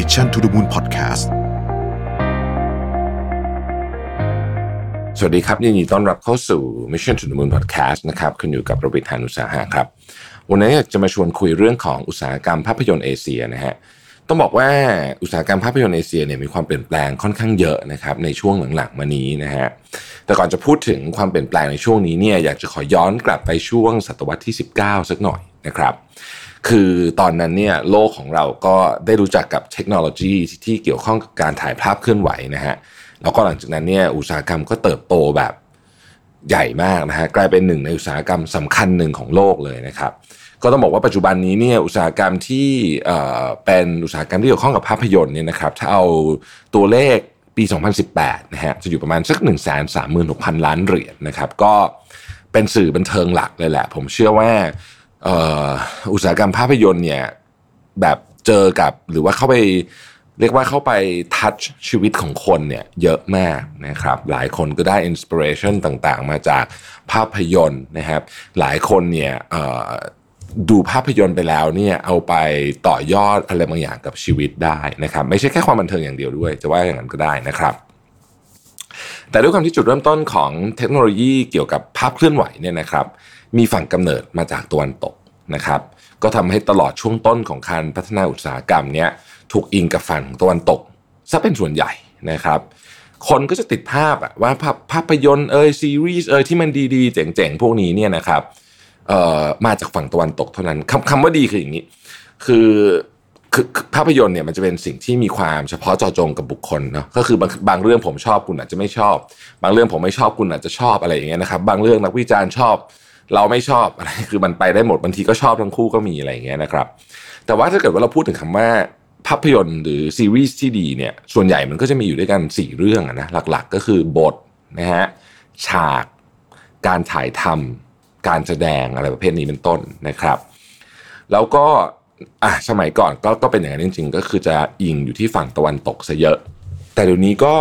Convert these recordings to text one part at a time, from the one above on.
Mission to the Moon Podcast สวัสดีครับยินดีต้อนรับเข้าสู่ Mission to the Moon Podcast นะครับคุณอยู่กับประวิตร หาญอุตสาหะครับวันนี้จะมาชวนคุยเรื่องของอุตสาหกรรมภาพยนตร์เอเชียนะฮะต้องบอกว่าอุตสาหกรรมภาพยนตร์เอเชียเนี่ยมีความเปลี่ยนแปลงค่อนข้างเยอะนะครับในช่วงหลังๆมานี้นะฮะแต่ก่อนจะพูดถึงความเปลี่ยนแปลงในช่วงนี้เนี่ยอยากจะขอย้อนกลับไปช่วงศตวรรษที่19สักหน่อยนะครับคือตอนนั้นเนี่ยโลกของเราก็ได้รู้จักกับเทคโนโลยีที่เกี่ยวข้องกับการถ่ายภาพเคลื่อนไหวนะฮะแล้วก็หลังจากนั้นเนี่ยอุตสาหกรรมก็เติบโตแบบใหญ่มากนะฮะกลายเป็นหนึ่งในอุตสาหกรรมสำคัญหนึ่งของโลกเลยนะครับก็ต้องบอกว่าปัจจุบันนี้เนี่ยอุตสาหกรรมที่เป็นอุตสาหกรรมที่เกี่ยวข้องกับภาพยนตร์เนี่ยนะครับถ้าเอาตัวเลขปี2018นะฮะจะอยู่ประมาณสัก 136,000 ล้านเหรียญ นะครับก็เป็นสื่อบันเทิงหลักเลยแหละผมเชื่อว่าอุตสาหกรรมภาพยนตร์เนี่ยแบบเจอกับหรือว่าเข้าไปเรียกว่าเข้าไปทัชชีวิตของคนเนี่ยเยอะมากนะครับหลายคนก็ได้อินสปิเรชันต่างๆมาจากภาพยนตร์นะครับหลายคนเนี่ยดูภาพยนตร์ไปแล้วเนี่ยเอาไปต่อยอดอะไรบางอย่างกับชีวิตได้นะครับไม่ใช่แค่ความบันเทิงอย่างเดียวด้วยจะว่าอย่างนั้นก็ได้นะครับแต่ด้วยความที่จุดเริ่มต้นของเทคโนโลยีเกี่ยวกับภาพเคลื่อนไหวเนี่ยนะครับมีฝั่งกำเนิดมาจากตะวันตกนะครับก็ทำให้ตลอดช่วงต้นของการพัฒนาอุตสาหกรรมเนี่ยถูกอิงกับฝั่งตะวันตกซะเป็นส่วนใหญ่นะครับคนก็จะติดภาพว่าภาพยนตร์ซีรีส์ที่มันดีๆเจ๋งๆพวกนี้เนี่ยนะครับมาจากฝั่งตะวันตกเท่านั้นคำว่าดีคืออย่างนี้คือภาพยนตร์เนี่ยมันจะเป็นสิ่งที่มีความเฉพาะเจาะจงกับบุคคลเนาะก็คือบางเรื่องผมชอบคุณอาจจะไม่ชอบบางเรื่องผมไม่ชอบคุณอาจจะชอบอะไรอย่างเงี้ยนะครับบางเรื่องนักวิจารณ์ชอบเราไม่ชอบอะไรคือมันไปได้หมดบางทีก็ชอบทั้งคู่ก็มีอะไรอย่างเงี้ยนะครับแต่ว่าถ้าเกิดว่าเราพูดถึงคำว่าภาพยนตร์หรือซีรีส์ที่ดีเนี่ยส่วนใหญ่มันก็จะมีอยู่ด้วยกัน4เรื่องนะหลักๆก็คือบทนะฮะฉากการถ่ายทำการแสดงอะไรประเภทนี้เป็นต้นนะครับแล้วก็สมัยก่อนก็เป็นอย่างนั้นจริงๆก็คือจะอิงอยู่ที่ฝั่งตะวันตกซะเยอะแต่เดี๋ยวนี้ก็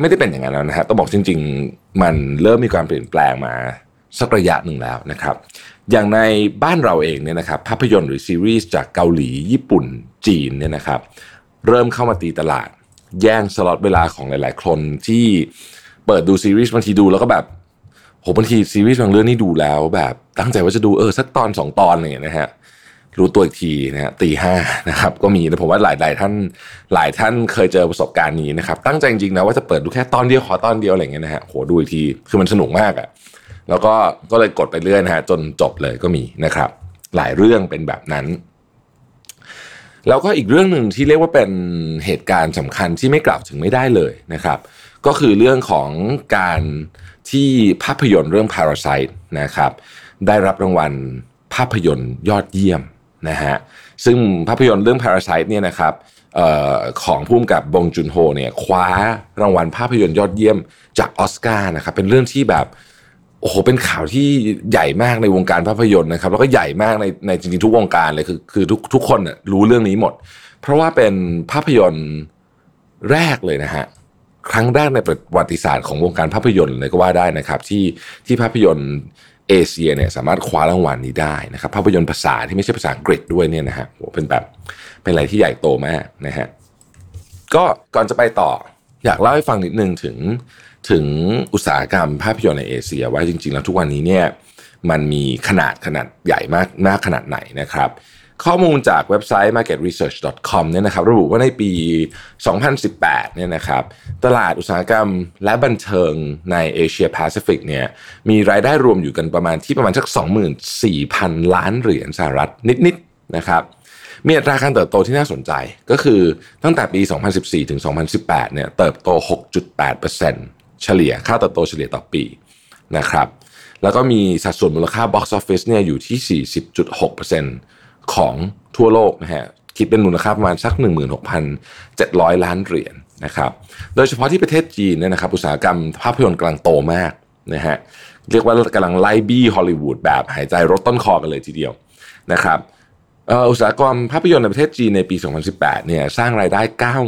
ไม่ได้เป็นอย่างนั้นแล้วนะฮะต้องบอกจริงๆมันเริ่มมีการเปลี่ยนแปลงมาสักระยะหนึ่งแล้วนะครับอย่างในบ้านเราเองเนี่ยนะครับภาพยนตร์หรือซีรีส์จากเกาหลีญี่ปุ่นจีนเนี่ยนะครับเริ่มเข้ามาตีตลาดแย่งสล็อตเวลาของหลายๆคนที่เปิดดูซีรีส์บางทีดูแล้วก็แบบโหบางทีซีรีส์บางเรื่องนี่ดูแล้วแบบตั้งใจว่าจะดูสักตอน2ตอนอะไรอย่างเงี้ยนะฮะรู้ตัวอีกทีนะฮะ 5:00 นนะครับก็มีนะผมว่าหลายท่านเคยเจอประสบการณ์นี้นะครับตั้งใจจริงๆนะว่าจะเปิดดูแค่ตอนเดียวขอตอนเดียวอะไรอย่างเงี้ยนะฮะโหดูอีกทีคือมันสนุกมากอะแล้วก็เลยกดไปเรื่อยนะฮะจนจบเลยก็มีนะครับหลายเรื่องเป็นแบบนั้นแล้วก็อีกเรื่องนึงที่เรียกว่าเป็นเหตุการณ์สำคัญที่ไม่กล่าวถึงไม่ได้เลยนะครับก็คือเรื่องของการที่ภาพยนตร์เรื่อง Parasite นะครับได้รับรางวัลภาพยนตร์ยอดเยี่ยมนะฮะซึ่งภาพยนตร์เรื่อง Parasite เนี่ยนะครับของผู้กำกับบงจุนโฮเนี่ยคว้ารางวัลภาพยนตร์ยอดเยี่ยมจากออสการ์นะครับเป็นเรื่องที่แบบโอ้โหเป็นข่าวที่ใหญ่มากในวงการภาพยนตร์นะครับแล้วก็ใหญ่มากในจริงๆทุกวงการเลยคือทุกคนน่ะรู้เรื่องนี้หมดเพราะว่าเป็นภาพยนตร์แรกเลยนะฮะครั้งแรกในประวัติศาสตร์ของวงการภาพยนตร์เลยก็ว่าได้นะครับที่ภาพยนตร์เอเชียเนี่ยสามารถคว้ารางวัลนี้ได้นะครับภาพยนตร์ภาษาที่ไม่ใช่ภาษาอังกฤษด้วยเนี่ยนะฮะโอ้เป็นอะไรที่ใหญ่โตมากนะฮะก็ก่อนจะไปต่ออยากเล่าให้ฟังนิดนึงถึงอุตสาหกรรมภาพยนตร์ในเอเชียว่าจริงๆแล้วทุกวันนี้เนี่ยมันมีขนาดใหญ่มากน่าขนาดไหนนะครับข้อมูลจากเว็บไซต์ marketresearch.com เนี่ยนะครับระบุว่าในปี2018เนี่ยนะครับตลาดอุตสาหกรรมและบันเทิงในเอเชียแปซิฟิกเนี่ยมีรายได้รวมอยู่กันประมาณสัก 24,000 ล้านเหรียญสหรัฐนิดๆนะครับมีอัตราการเติบโตที่น่าสนใจก็คือตั้งแต่ปี2014ถึง2018เนี่ยเติบโต 6.8% ค่าเติบโตเฉลี่ยต่อปีนะครับแล้วก็มีสัดส่วนมูลค่า box office เนี่ยอยู่ที่ 40.6% ของทั่วโลกนะฮะคิดเป็นมูลค่าประมาณสัก 16,700 ล้านเหรียญนะครับโดยเฉพาะที่ประเทศจีนเนี่ยนะครับอุตสาหกรรมภาพยนตร์กำลังโตมากนะฮะเรียกว่ากำลังไล่บี้ฮอลลีวูดแบบหายใจรถต้นคอกันเลยทีเดียวนะครับอุตสาหกรรมภาพยนตร์ในประเทศจีนในปี2018เนี่ยสร้างรายได้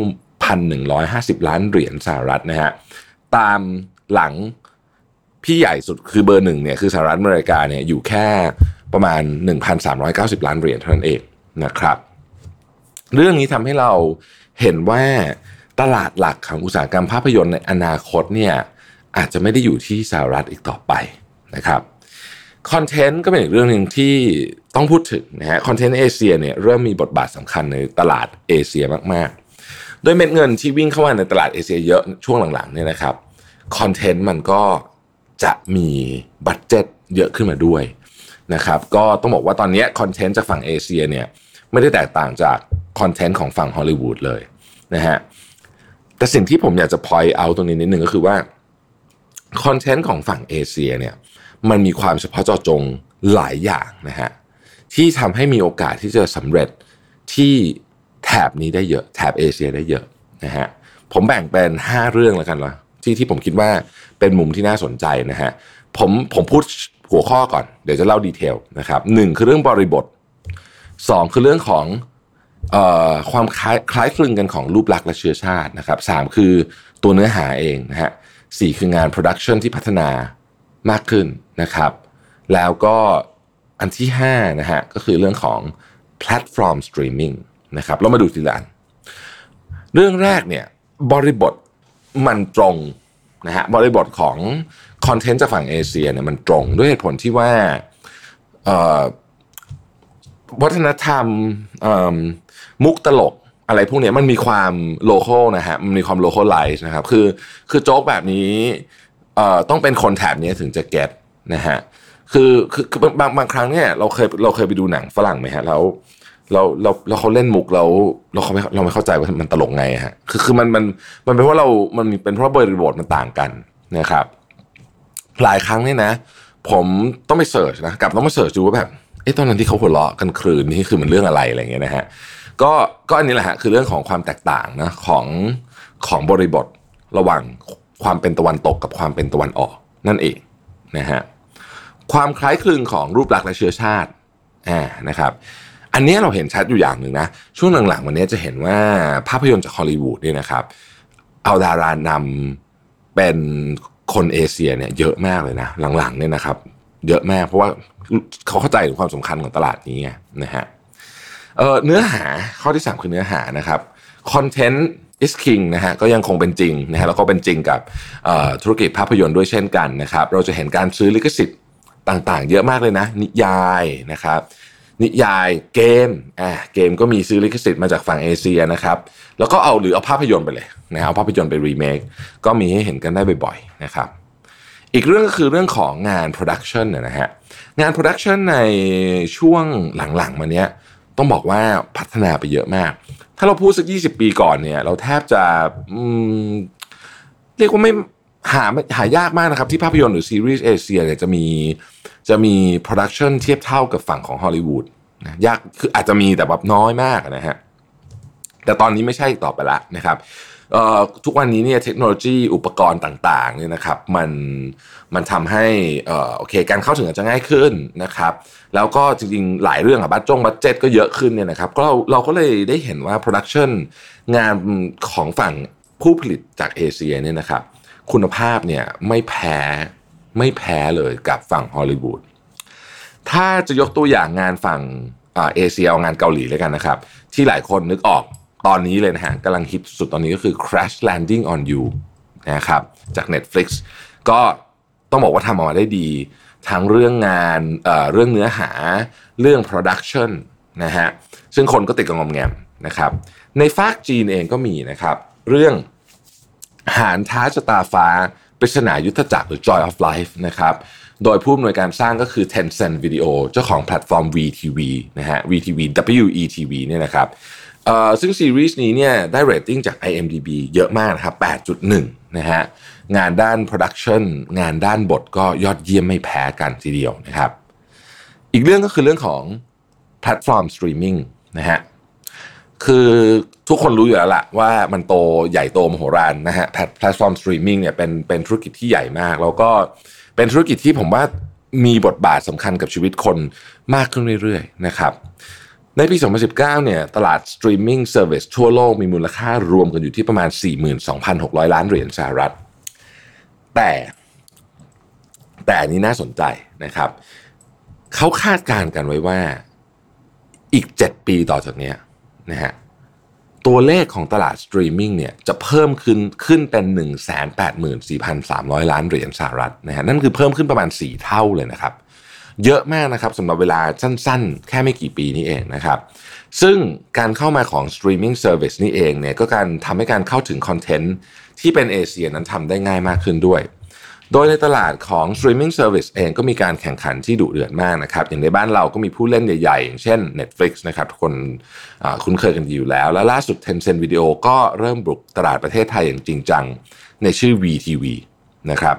9,150 ล้านเหรียญสหรัฐนะฮะตามหลังพี่ใหญ่สุดคือเบอร์1เนี่ยคือสหรัฐอเมริกาเนี่ยอยู่แค่ประมาณ 1,390 ล้านเหรียญเท่านั้นเองนะครับ เรื่องนี้ทำให้เราเห็นว่าตลาดหลักของอุตสาหกรรมภาพยนตร์ในอนาคตเนี่ยอาจจะไม่ได้อยู่ที่สหรัฐอีกต่อไปนะครับคอนเทนต์ก็เป็นอีกเรื่องนึงที่ต้องพูดถึงนะฮะคอนเทนต์เอเชียเนี่ยเริ่มมีบทบาทสำคัญในตลาดเอเชียมากๆด้วยเม็ดเงินที่วิ่งเข้ามาในตลาดเอเชียเยอะช่วงหลังๆเนี่ยนะครับคอนเทนต์มันก็จะมีบัดเจ็ตเยอะขึ้นมาด้วยนะครับก็ต้องบอกว่าตอนนี้คอนเทนต์จากฝั่งเอเชียเนี่ยไม่ได้แตกต่างจากคอนเทนต์ของฝั่งฮอลลีวูดเลยนะฮะแต่สิ่งที่ผมอยากจะ point out ตรงนี้นิดนึงก็คือว่าคอนเทนต์ของฝั่งเอเชียเนี่ยมันมีความเฉพาะเจาะจงหลายอย่างนะฮะที่ทำให้มีโอกาสที่จะสำเร็จที่แถบนี้ได้เยอะแถบเอเชียได้เยอะนะฮะผมแบ่งเป็น5เรื่องแล้วกันละที่ผมคิดว่าเป็นมุมที่น่าสนใจนะฮะผมพูดหัวข้อก่อนเดี๋ยวจะเล่าดีเทลนะครับ1คือเรื่องบริบท2คือเรื่องของความคล้ายคลึงกันของรูปลักษณ์และเชื้อชาตินะครับ3คือตัวเนื้อหาเองนะฮะ4คืองานโปรดักชันที่พัฒนามากขึ้นนะครับแล้วก็อันที่5นะฮะก็คือเรื่องของแพลตฟอร์มสตรีมมิ่งนะครับเรามาดูทีละอันเรื่องแรกเนี่ยบริบทมันตรงนะฮะบริบทของคอนเทนต์จากฝั่งเอเชียเนี่ยมันตรงด้วยเหตุผลที่ว่าวัฒนธรรมมุกตลกอะไรพวกนี้มันมีความโลคอลนะฮะมันมีความโลคอลไลซ์นะครับคือโจ๊กแบบนี้ต้องเป็นคนแถบนี้ถึงจะเก็ตนะฮะคือบางครั้งเนี่ยเราเคยไปดูหนังฝรั่งไหมฮะแล้วเราเขาเล่นมุกแล้วเราไม่เข้าใจว่ามันตลกไงฮะคือมันเป็นเพราะมันเป็นเพราะบริบทมันต่างกันนะครับหลายครั้งเนี่ยนะผมต้องไปเสิร์ชนะกลับต้องมาเสิร์ชดูว่าแบบเอ๊ะตอนนั้นที่เขาหัวเราะกันคลื่นนี่คือมันเรื่องอะไรอะไรเงี้ยนะฮะก็อันนี้แหละฮะคือเรื่องของความแตกต่างนะของบริบทระหว่างความเป็นตะวันตกกับความเป็นตะวันออกนั่นเองนะฮะความคล้ายคลึงของรูปลักษณ์และเชื้อชาตินะครับอันนี้เราเห็นชัดอยู่อย่างหนึ่งนะช่วงหลังๆวันนี้จะเห็นว่าภาพยนตร์จากฮอลลีวูดเนี่ยนะครับเอาดารานำเป็นคนเอเชียเนี่ยเยอะมากเลยนะหลังๆเนี่ยนะครับเยอะมากเพราะว่าเขาเข้าใจถึงความสำคัญของตลาดนี้นะฮะเนื้อหาข้อที่3คือเนื้อหานะครับคอนเทนต์is king นะฮะก็ยังคงเป็นจริงนะฮะแล้วก็เป็นจริงกับธุรกิจภาพยนตร์ด้วยเช่นกันนะครับเราจะเห็นการซื้อลิขสิทธิ์ต่างๆเยอะมากเลยนะนิยายนะครับนิยายเกมก็มีซื้อลิขสิทธิ์มาจากฝั่งเอเชียนะครับแล้วก็เอาภาพยนตร์ไปเลยนะฮะเอาภาพยนตร์ไปรีเมคก็มีให้เห็นกันได้บ่อยๆนะครับอีกเรื่องก็คือเรื่องของงานโปรดักชันนะฮะงานโปรดักชันในช่วงหลังๆมาเนี้ยต้องบอกว่าพัฒนาไปเยอะมากถ้าเราพูดสัก20ปีก่อนเนี่ยเราแทบจะเรียกว่าไม่หายากมากนะครับที่ภาพยนตร์หรือซีรีส์เอเชียเนี่ยจะมีโปรดักชันเทียบเท่ากับฝั่งของฮอลลีวูดนะยากคืออาจจะมีแต่แบบน้อยมากนะฮะแต่ตอนนี้ไม่ใช่ต่อไปละนะครับทุกวันนี้เนี่ยเทคโนโลยีอุปกรณ์ต่างๆเนี่ยนะครับมันทำให้โอเคการเข้าถึงอาจจะง่ายขึ้นนะครับแล้วก็จริงๆหลายเรื่องอะบัดเจ็ตก็เยอะขึ้นเนี่ยนะครับก็เราก็เลยได้เห็นว่าโปรดักชันงานของฝั่งผู้ผลิตจากเอเชียเนี่ยนะครับคุณภาพเนี่ยไม่แพ้เลยกับฝั่งฮอลลีวูดถ้าจะยกตัวอย่างงานฝั่งเอเชียเอางานเกาหลีแล้วกันนะครับที่หลายคนนึกออกตอนนี้เลยนะฮะกำลังฮิตสุดตอนนี้ก็คือ Crash Landing on You นะครับจาก Netflix ก็ต้องบอกว่าทำออกมาได้ดีทั้งเรื่องงานเรื่องเนื้อหาเรื่อง production นะฮะซึ่งคนก็ติดกับงอมแงมนะครับในฝากจีนเองก็มีนะครับเรื่องหานท้าชะตาฟ้าปริศนายุทธจักรหรือ Joy of Life นะครับโดยผู้อำนวยการสร้างก็คือ Tencent Video เจ้าของแพลตฟอร์ม VTV นะฮะ VTV WETV เนี่ยนะครับซึ่งซีรีส์นี้เนี่ยได้เรตติ้งจาก IMDb เยอะมากนะครับ 8.1 นะฮะงานด้านโปรดักชันงานด้านบทก็ยอดเยี่ยมไม่แพ้กันทีเดียวนะครับอีกเรื่องก็คือเรื่องของแพลตฟอร์มสตรีมมิ่งนะฮะคือทุกคนรู้อยู่แล้วล่ะว่ามันโตใหญ่โตมโหฬารนะฮะแพลตฟอร์มสตรีมมิ่งเนี่ยเป็นธุรกิจที่ใหญ่มากแล้วก็เป็นธุรกิจที่ผมว่ามีบทบาทสำคัญกับชีวิตคนมากขึ้นเรื่อยๆนะครับในปี 2019 เนี่ยตลาดสตรีมมิ่งเซอร์วิสทั่วโลกมีมูลค่ารวมกันอยู่ที่ประมาณ 42,600 ล้านเหรียญสหรัฐแต่นี้น่าสนใจนะครับเขาคาดการณ์กันไว้ว่าอีก7 ปีต่อจากนี้นะฮะ ตัวเลขของตลาดสตรีมมิ่งเนี่ยจะเพิ่มขึ้นเป็น 184,300 ล้านเหรียญสหรัฐนะฮะนั่นคือเพิ่มขึ้นประมาณ4เท่าเลยนะครับเยอะมากนะครับสำหรับเวลาสั้นๆแค่ไม่กี่ปีนี้เองนะครับซึ่งการเข้ามาของสตรีมมิ่งเซอร์วิสนี่เองเนี่ยก็การทำให้การเข้าถึงคอนเทนต์ที่เป็นเอเชียนั้นทำได้ง่ายมากขึ้นด้วยโดยในตลาดของสตรีมมิ่งเซอร์วิสเองก็มีการแข่งขันที่ดุเดือดมากนะครับอย่างในบ้านเราก็มีผู้เล่นใหญ่ๆอย่างเช่น Netflix นะครับทุกคนคุ้นเคยกันอยู่แล้วและล่าสุด Tencent Video ก็เริ่มบุกตลาดประเทศไทยอย่างจริงจังในชื่อ VTV นะครับ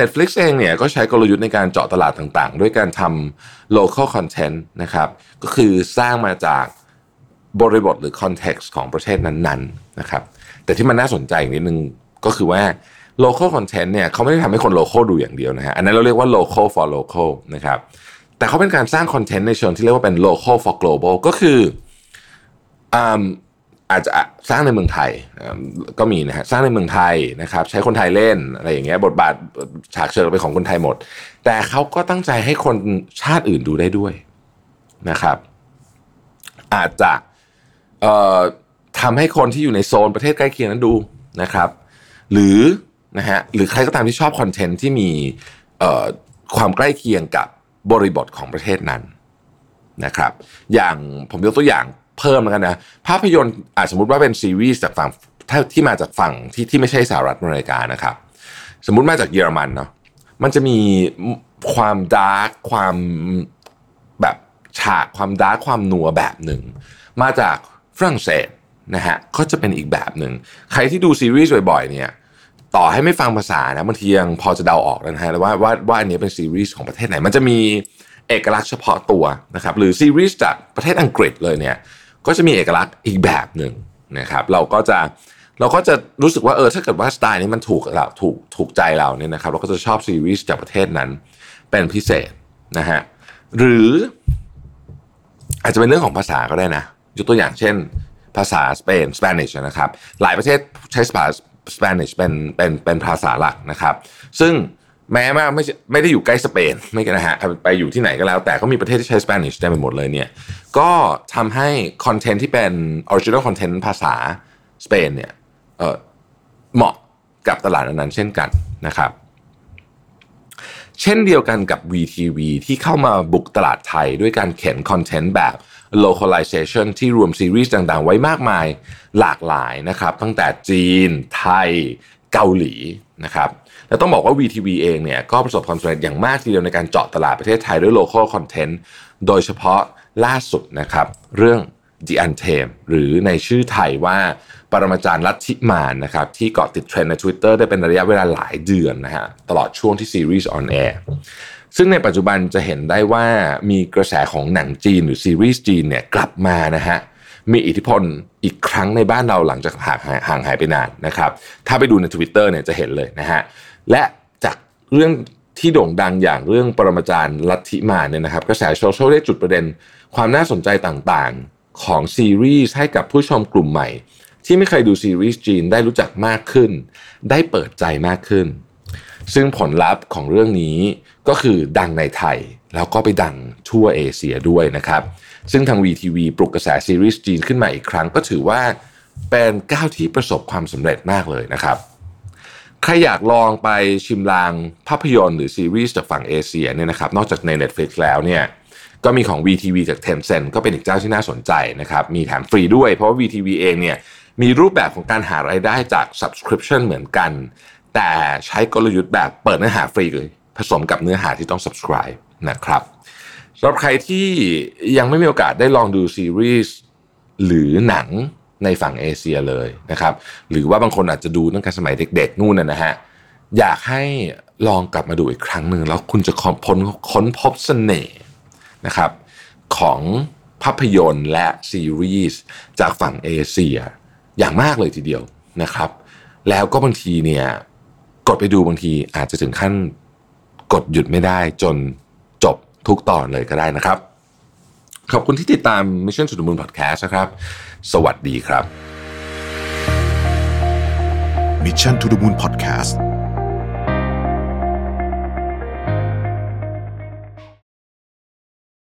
Netflix เองเนี่ยก็ใช้กลยุทธ์ในการเจาะตลาดต่างๆด้วยการทำ local content นะครับก็คือสร้างมาจากบริบทหรือ context ของประเทศนั้นๆนะครับแต่ที่มันน่าสนใจอีกนิดนึงก็คือว่า local content เนี่ยเขาไม่ได้ทำให้คน local ดูอย่างเดียวนะฮะอันนั้นเราเรียกว่า local for local นะครับแต่เขาเป็นการสร้าง content ในเชิงที่เรียกว่าเป็น local for global ก็คืออาจจะสร้างในเมืองไทยก็มีนะฮะสร้างในเมืองไทยนะครับใช้คนไทยเล่นอะไรอย่างเงี้ยบทบาทฉากเชิญเป็นของคนไทยหมดแต่เขาก็ตั้งใจให้คนชาติอื่นดูได้ด้วยนะครับอาจจะทำให้คนที่อยู่ในโซนประเทศใกล้เคียงนั้นดูนะครับหรือนะฮะหรือใครก็ตามที่ชอบคอนเทนต์ที่มีความใกล้เคียงกับบริบทของประเทศนั้นนะครับอย่างผมยกตัวอย่างเพิ่มแล้วกันนะภาพยนตร์สมมุติว่าเป็นซีรีส์จากฝั่งที่มาจากฝั่งที่ไม่ใช่สหรัฐอเมริกานะครับสมมุติมาจากเยอรมันเนาะมันจะมีความดาร์กความแบบฉากความดาร์กความนัวแบบหนึ่งมาจากฝรั่งเศสนะฮะก็จะเป็นอีกแบบหนึ่งใครที่ดูซีรีส์บ่อยๆเนี่ยต่อให้ไม่ฟังภาษานะบางทียังพอจะเดาออกนะฮะว่าอันนี้เป็นซีรีส์ของประเทศไหนมันจะมีเอกลักษณ์เฉพาะตัวนะครับหรือซีรีส์จากประเทศอังกฤษเลยเนี่ยก็จะมีเอกลักษณ์อีกแบบหนึ่งนะครับเราก็จะรู้สึกว่าถ้าเกิดว่าสไตล์นี้มันถูกใจเราเนี่ยนะครับเราก็จะชอบซีรีส์จากประเทศนั้นเป็นพิเศษนะฮะหรืออาจจะเป็นเรื่องของภาษาก็ได้นะยกตัวอย่างเช่นภาษาสเปน Spanish นะครับหลายประเทศใช้ภาษา Spanish เป็นภาษาหลักนะครับซึ่งแม้ว่าไม่ได้อยู่ใกล้สเปนไม่กันนะฮะไปอยู่ที่ไหนก็แล้วแต่ก็มีประเทศที่ใช้สเปนิชได้ไปหมดเลยเนี่ยก็ทำให้คอนเทนต์ที่เป็นออริจินอลคอนเทนต์ภาษาสเปนเนี่ยเหมาะกับตลาดนั้นๆเช่นกันนะครับเช่นเดียวกันกับ VTV ที่เข้ามาบุกตลาดไทยด้วยการเข็นคอนเทนต์แบบ localization ที่รวมซีรีส์ต่างๆไว้มากมายหลากหลายนะครับตั้งแต่จีนไทยเกาหลีนะครับแล้วต้องบอกว่า VTV เองเนี่ยก็ประสบความสำเร็จอย่างมากทีเดียวในการเจาะตลาดประเทศไทยด้วย local content โดยเฉพาะล่าสุดนะครับเรื่อง The Untamed หรือในชื่อไทยว่าปรมาจารย์ลัทธิมารนะครับที่เกาะติดเทรนด์ใน Twitter ได้เป็นระยะเวลาหลายเดือนนะฮะตลอดช่วงที่ซีรีส์ on air ซึ่งในปัจจุบันจะเห็นได้ว่ามีกระแสของหนังจีนหรือซีรีส์จีนเนี่ยกลับมานะฮะมีอิทธิพลอีกครั้งในบ้านเราหลังจากห่างหายไปนานนะครับถ้าไปดูใน Twitter เนี่ยจะเห็นเลยนะฮะและจากเรื่องที่โด่งดังอย่างเรื่องปรมาจารย์ลัทธิมารเนี่ยนะครับกระแสโซเชียลได้จุดประเด็นความน่าสนใจต่างๆของซีรีส์ให้กับผู้ชมกลุ่มใหม่ที่ไม่เคยดูซีรีส์จีนได้รู้จักมากขึ้นได้เปิดใจมากขึ้นซึ่งผลลัพธ์ของเรื่องนี้ก็คือดังในไทยแล้วก็ไปดังทั่วเอเชียด้วยนะครับซึ่งทาง VTV ปลุกกระแสซีรีส์จีนขึ้นมาอีกครั้งก็ถือว่าเป็นก้าวที่ประสบความสำเร็จมากเลยนะครับใครอยากลองไปชิมลางภาพยนตร์หรือซีรีส์จากฝั่งเอเชียเนี่ยนะครับนอกจากใน Netflix แล้วเนี่ยก็มีของ VTV จาก Tencent ก็เป็นอีกเจ้าที่น่าสนใจนะครับมีแถมฟรีด้วยเพราะว่า VTV เองเนี่ยมีรูปแบบของการหารายได้จาก Subscription เหมือนกันแต่ใช้กลยุทธ์แบบเปิดเนื้อหาฟรีเลยผสมกับเนื้อหาที่ต้อง Subscribe นะครับสำหรับใครที่ยังไม่มีโอกาสได้ลองดูซีรีส์หรือหนังในฝั่งเอเชียเลยนะครับหรือว่าบางคนอาจจะดูตั้งแต่สมัยเด็กๆนู่นนะฮะอยากให้ลองกลับมาดูอีกครั้งหนึ่งแล้วคุณจะค้นพบเสน่ห์นะครับของภาพยนตร์และซีรีส์จากฝั่งเอเชียอย่างมากเลยทีเดียวนะครับแล้วก็บางทีเนี่ยกดไปดูบางทีอาจจะถึงขั้นกดหยุดไม่ได้จนจบทุกตอนเลยก็ได้นะครับขอบคุณที่ติดตาม Mission to the Moon Podcast นะครับสวัสดีครับ Mission to the Moon Podcast